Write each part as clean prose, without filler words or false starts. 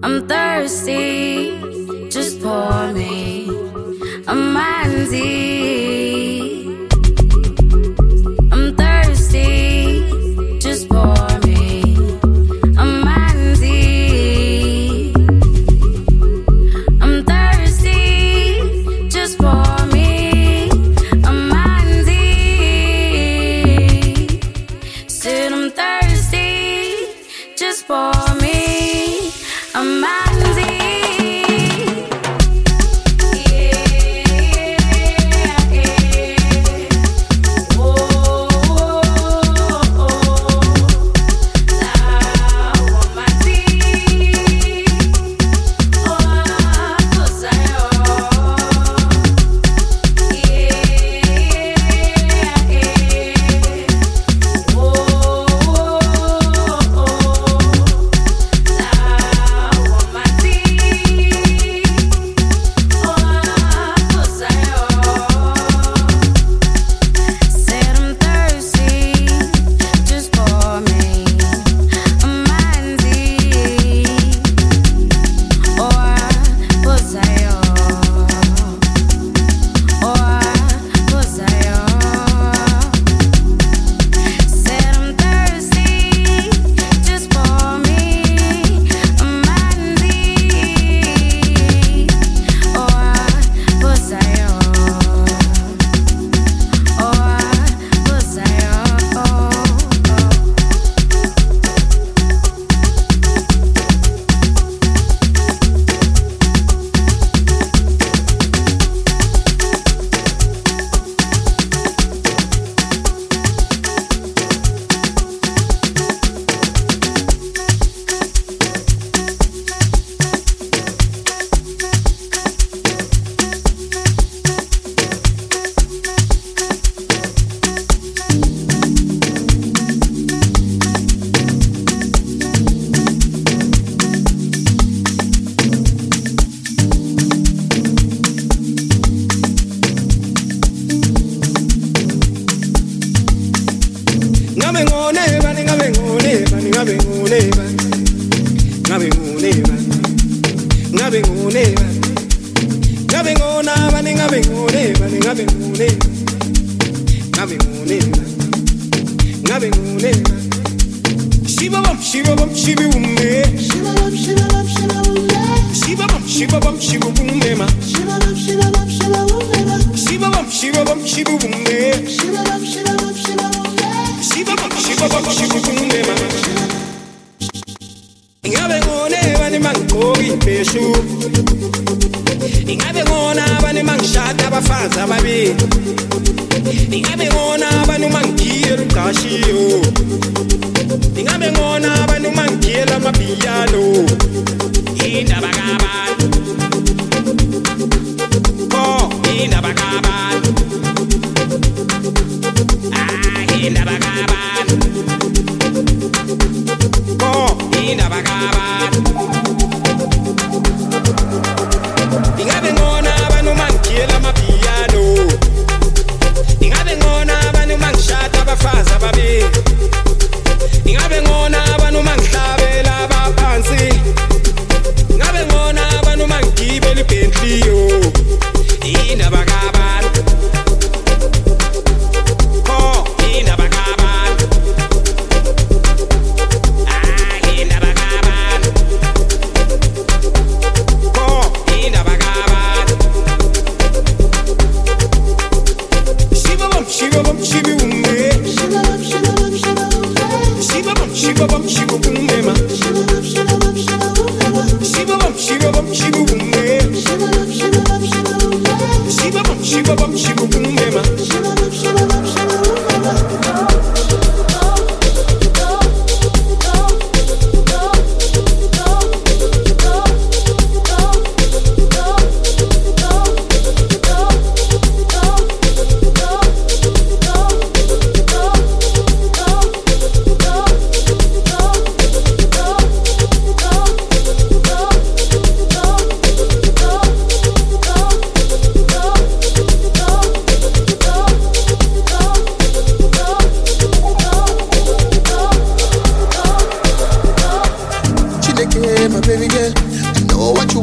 I'm thirsty, just pour me a Manzi. I'm thirsty, just pour me a Manzi. I'm thirsty, just pour me a Manzi. Said I'm thirsty, just pour me a Manzi.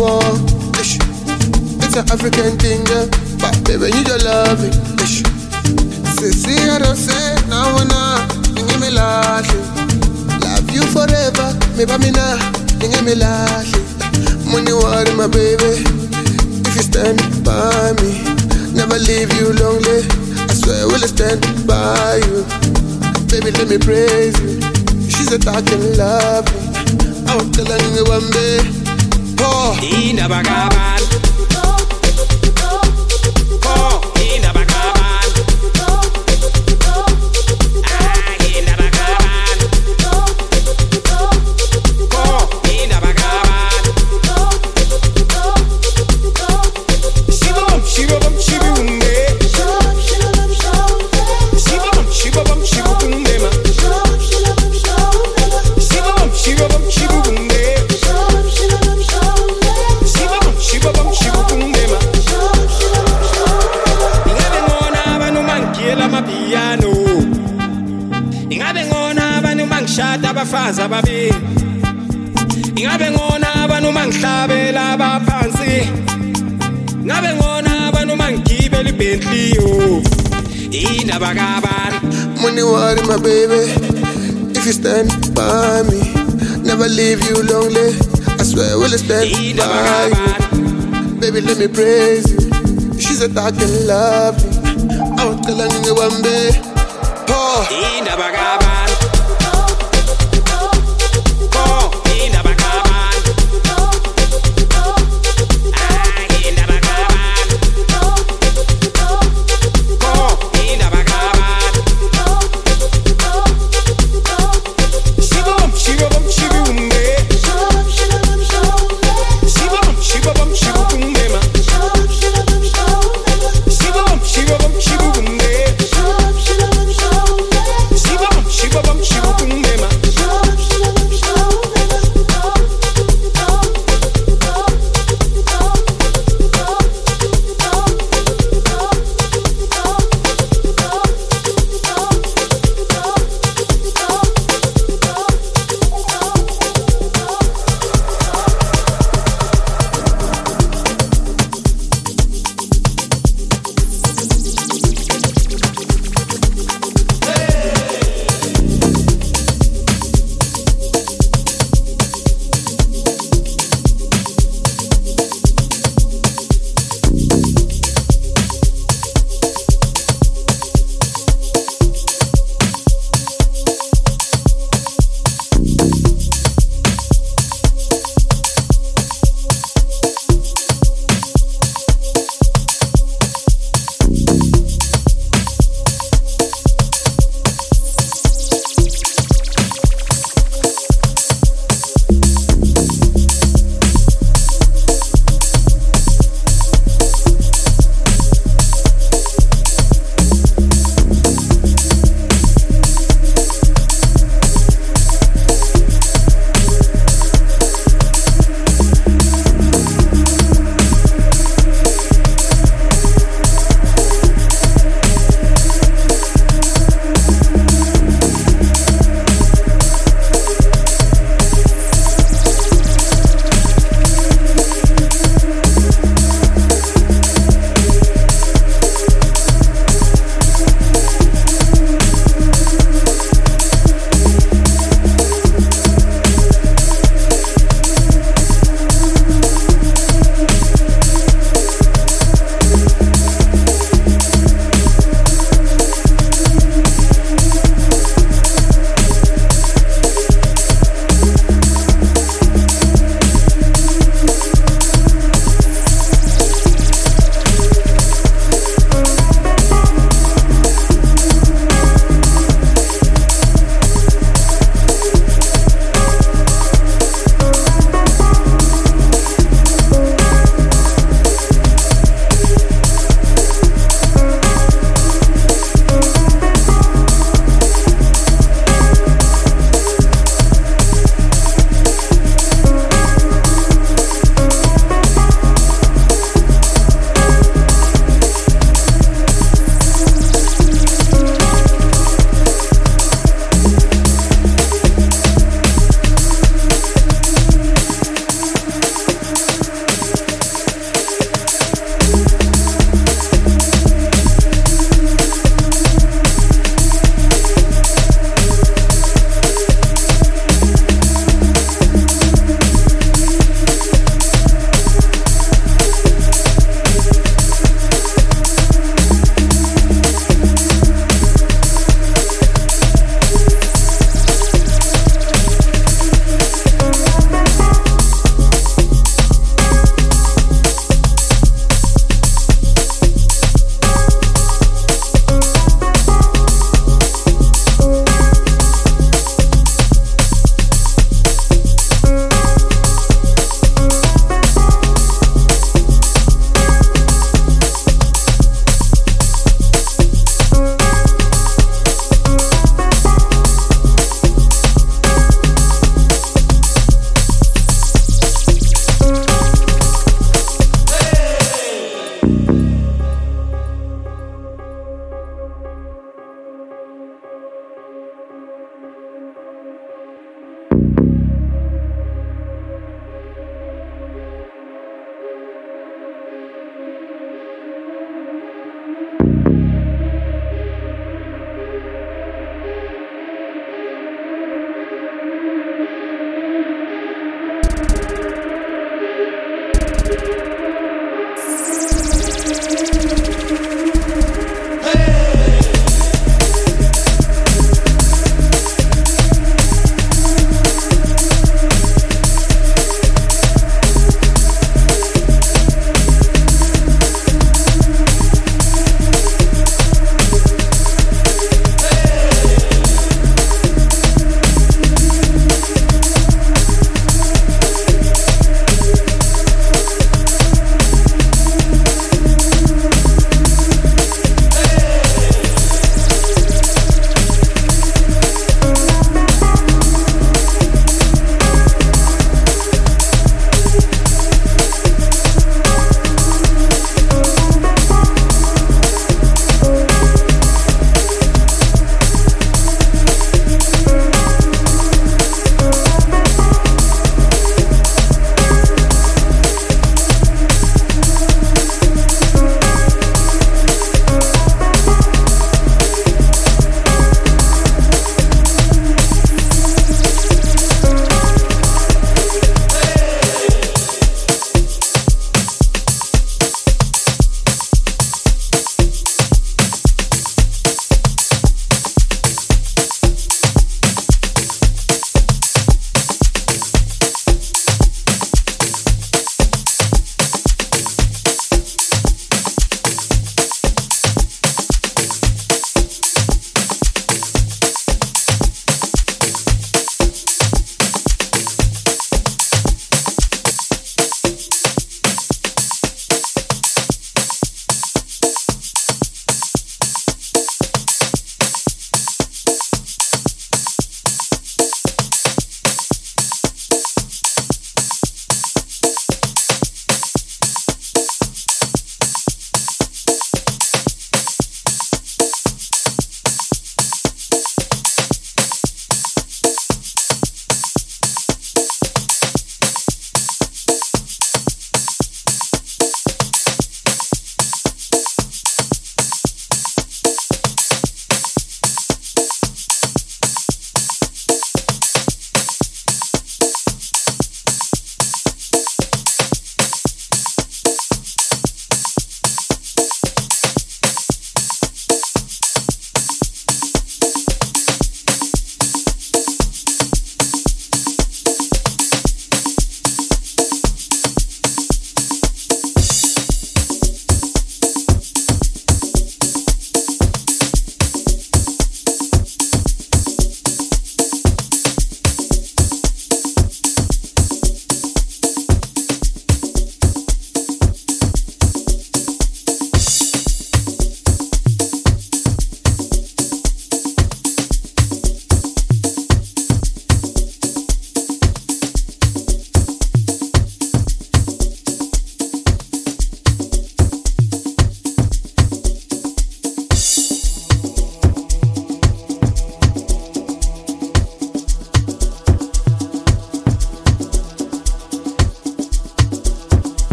whoa. It's an African thing, yeah. But baby, you just love it. See, I don't say, now and now, you give me love. Love you forever, maybe I'm not, you give me love. Money worry, my baby. If you stand by me, never leave you lonely. I swear, will I stand by you? Baby, let me praise you. She's a talking love. I was telling you one day, oh, in a bagaban. Oh, in a bagaban. Ah, in a bagaban. Oh, in a bagaban. Shibabam, shibabam, shibunde. Shibabam, shibabam, shibabam, shibunde ma. Shibabam, shibabam, shibunde. Shata bafaza babi Ngabe ngona abantu mangihlabela baphansi Ngabe ngona abantu mangibele Bentley yo Indaba kabani Money worry my baby If you stand by me Never leave you lonely I swear will I stand by you Baby let me praise you She's a talking love I was telling you one day Oh Indaba kabani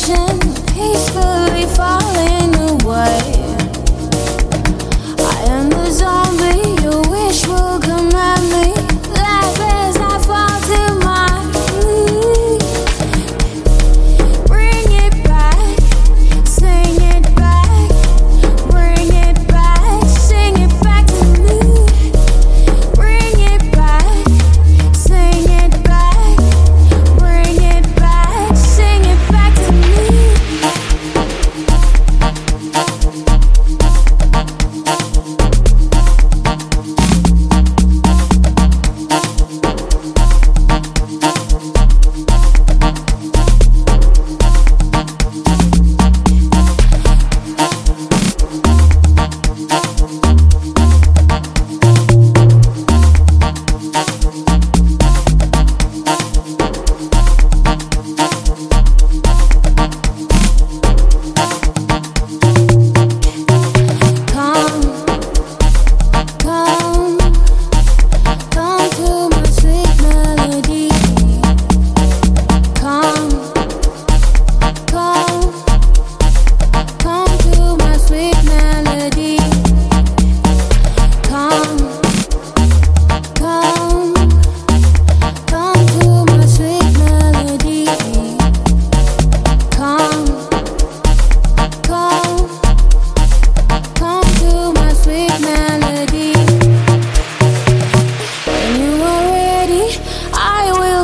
ocean, peacefully falling away. I am a zombie, your wish will come at me. Life as I fall to my knees. Bring it back, sing it back. Bring it back, sing it back to me. Bring it back, sing it back. Bring it back, sing it back to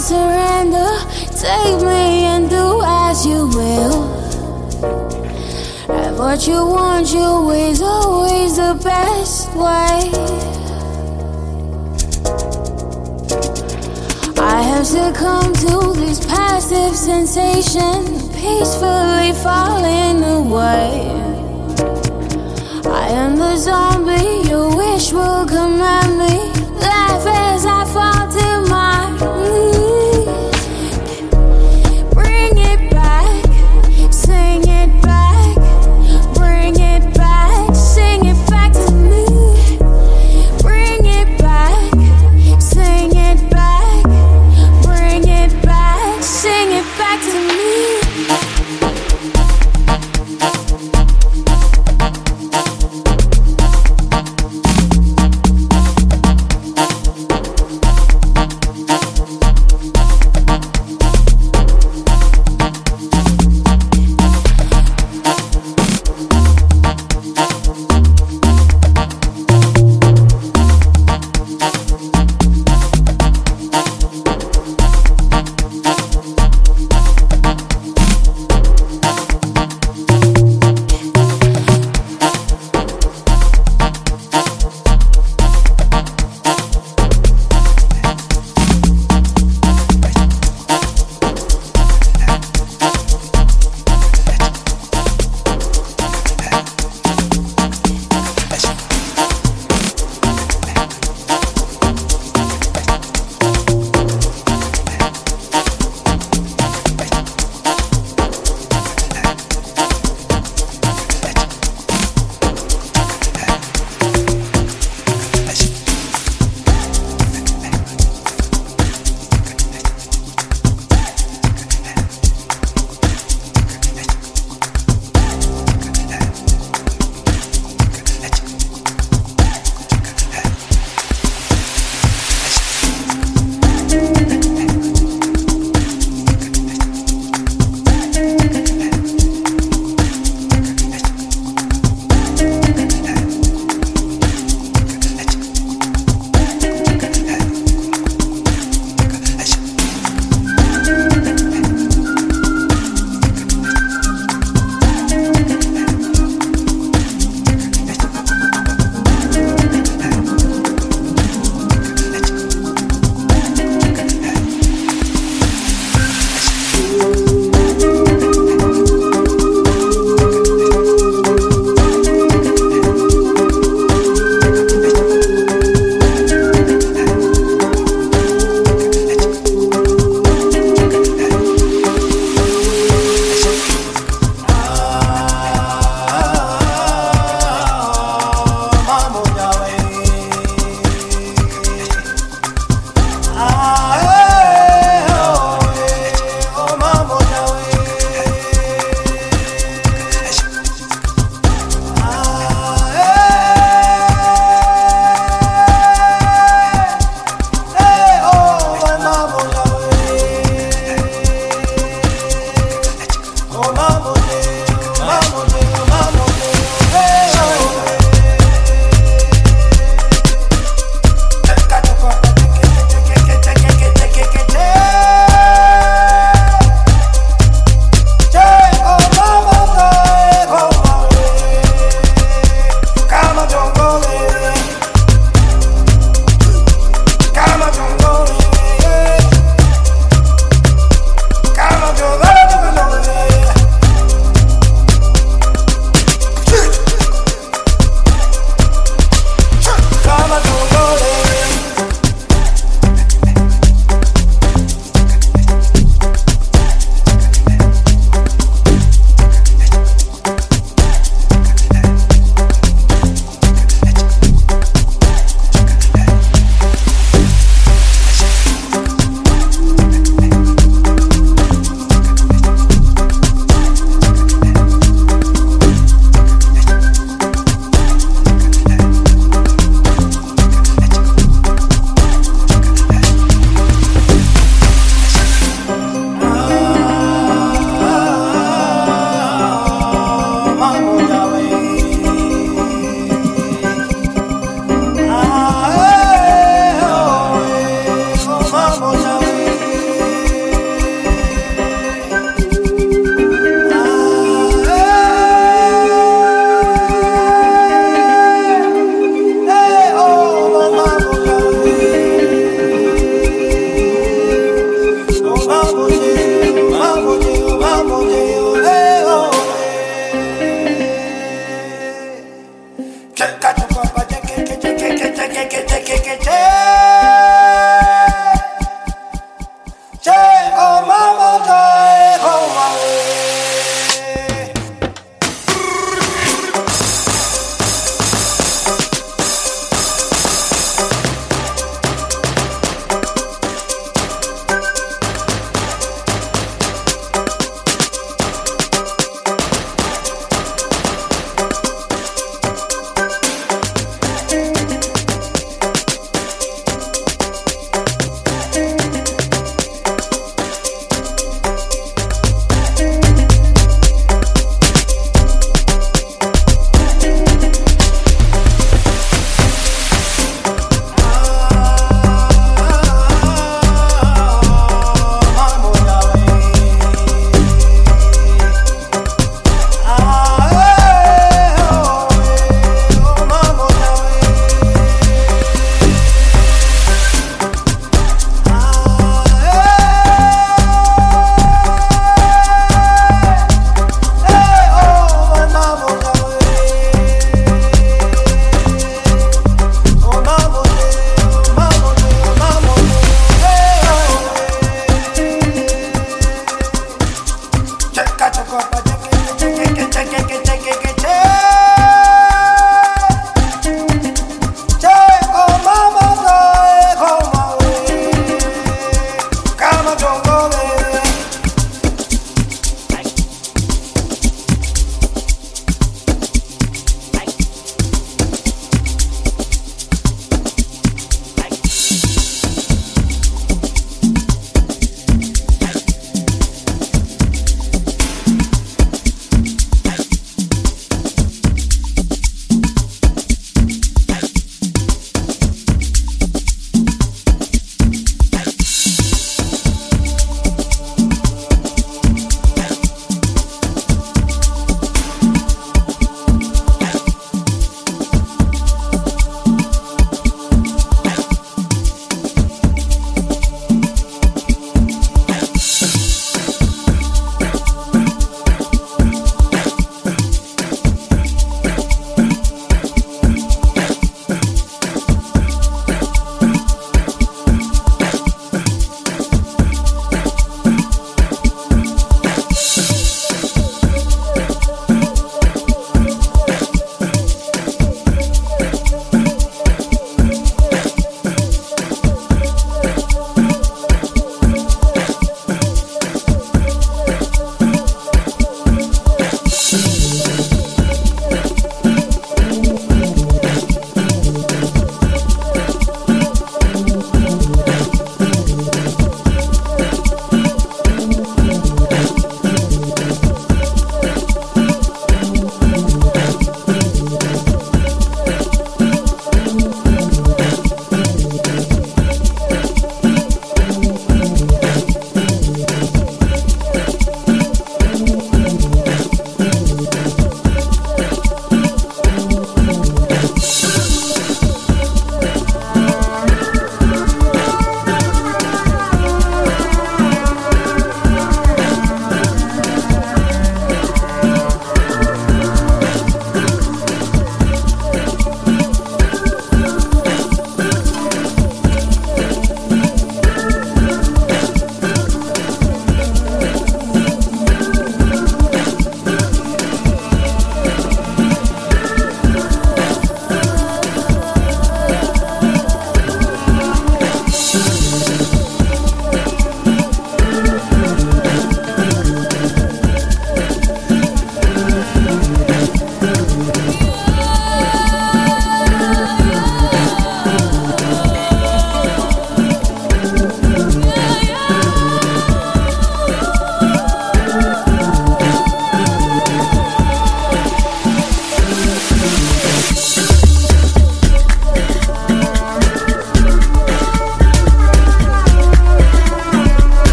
surrender, take me and do as you will. Have what you want, you is always the best way. I have succumbed to this passive sensation, peacefully falling away. I am the zombie, your wish will come at me. Life as I fall to my knees.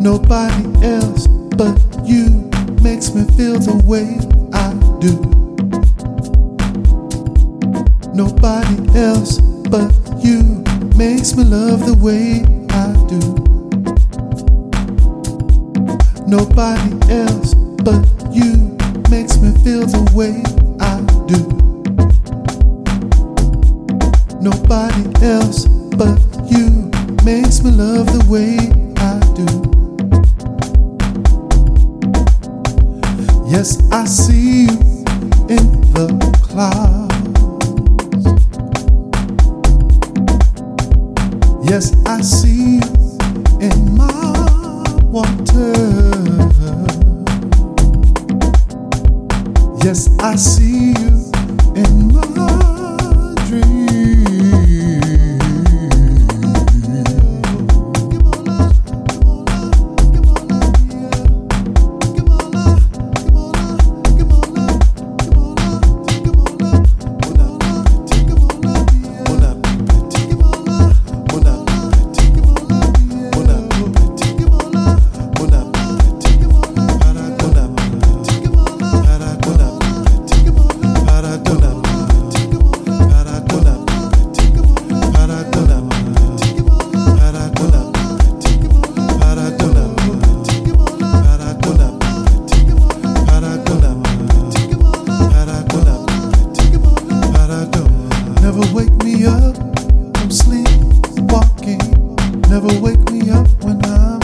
Nobody else but you makes me feel the way I do. Nobody else but you makes me love the way I do. Nobody else but you makes me feel the way I do. Nobody else but you makes me love the way I do. Yes, I see you in the clouds. Yes, I see you in my water. Yes, I see you in my up from sleep, walking. Never wake me up when I'm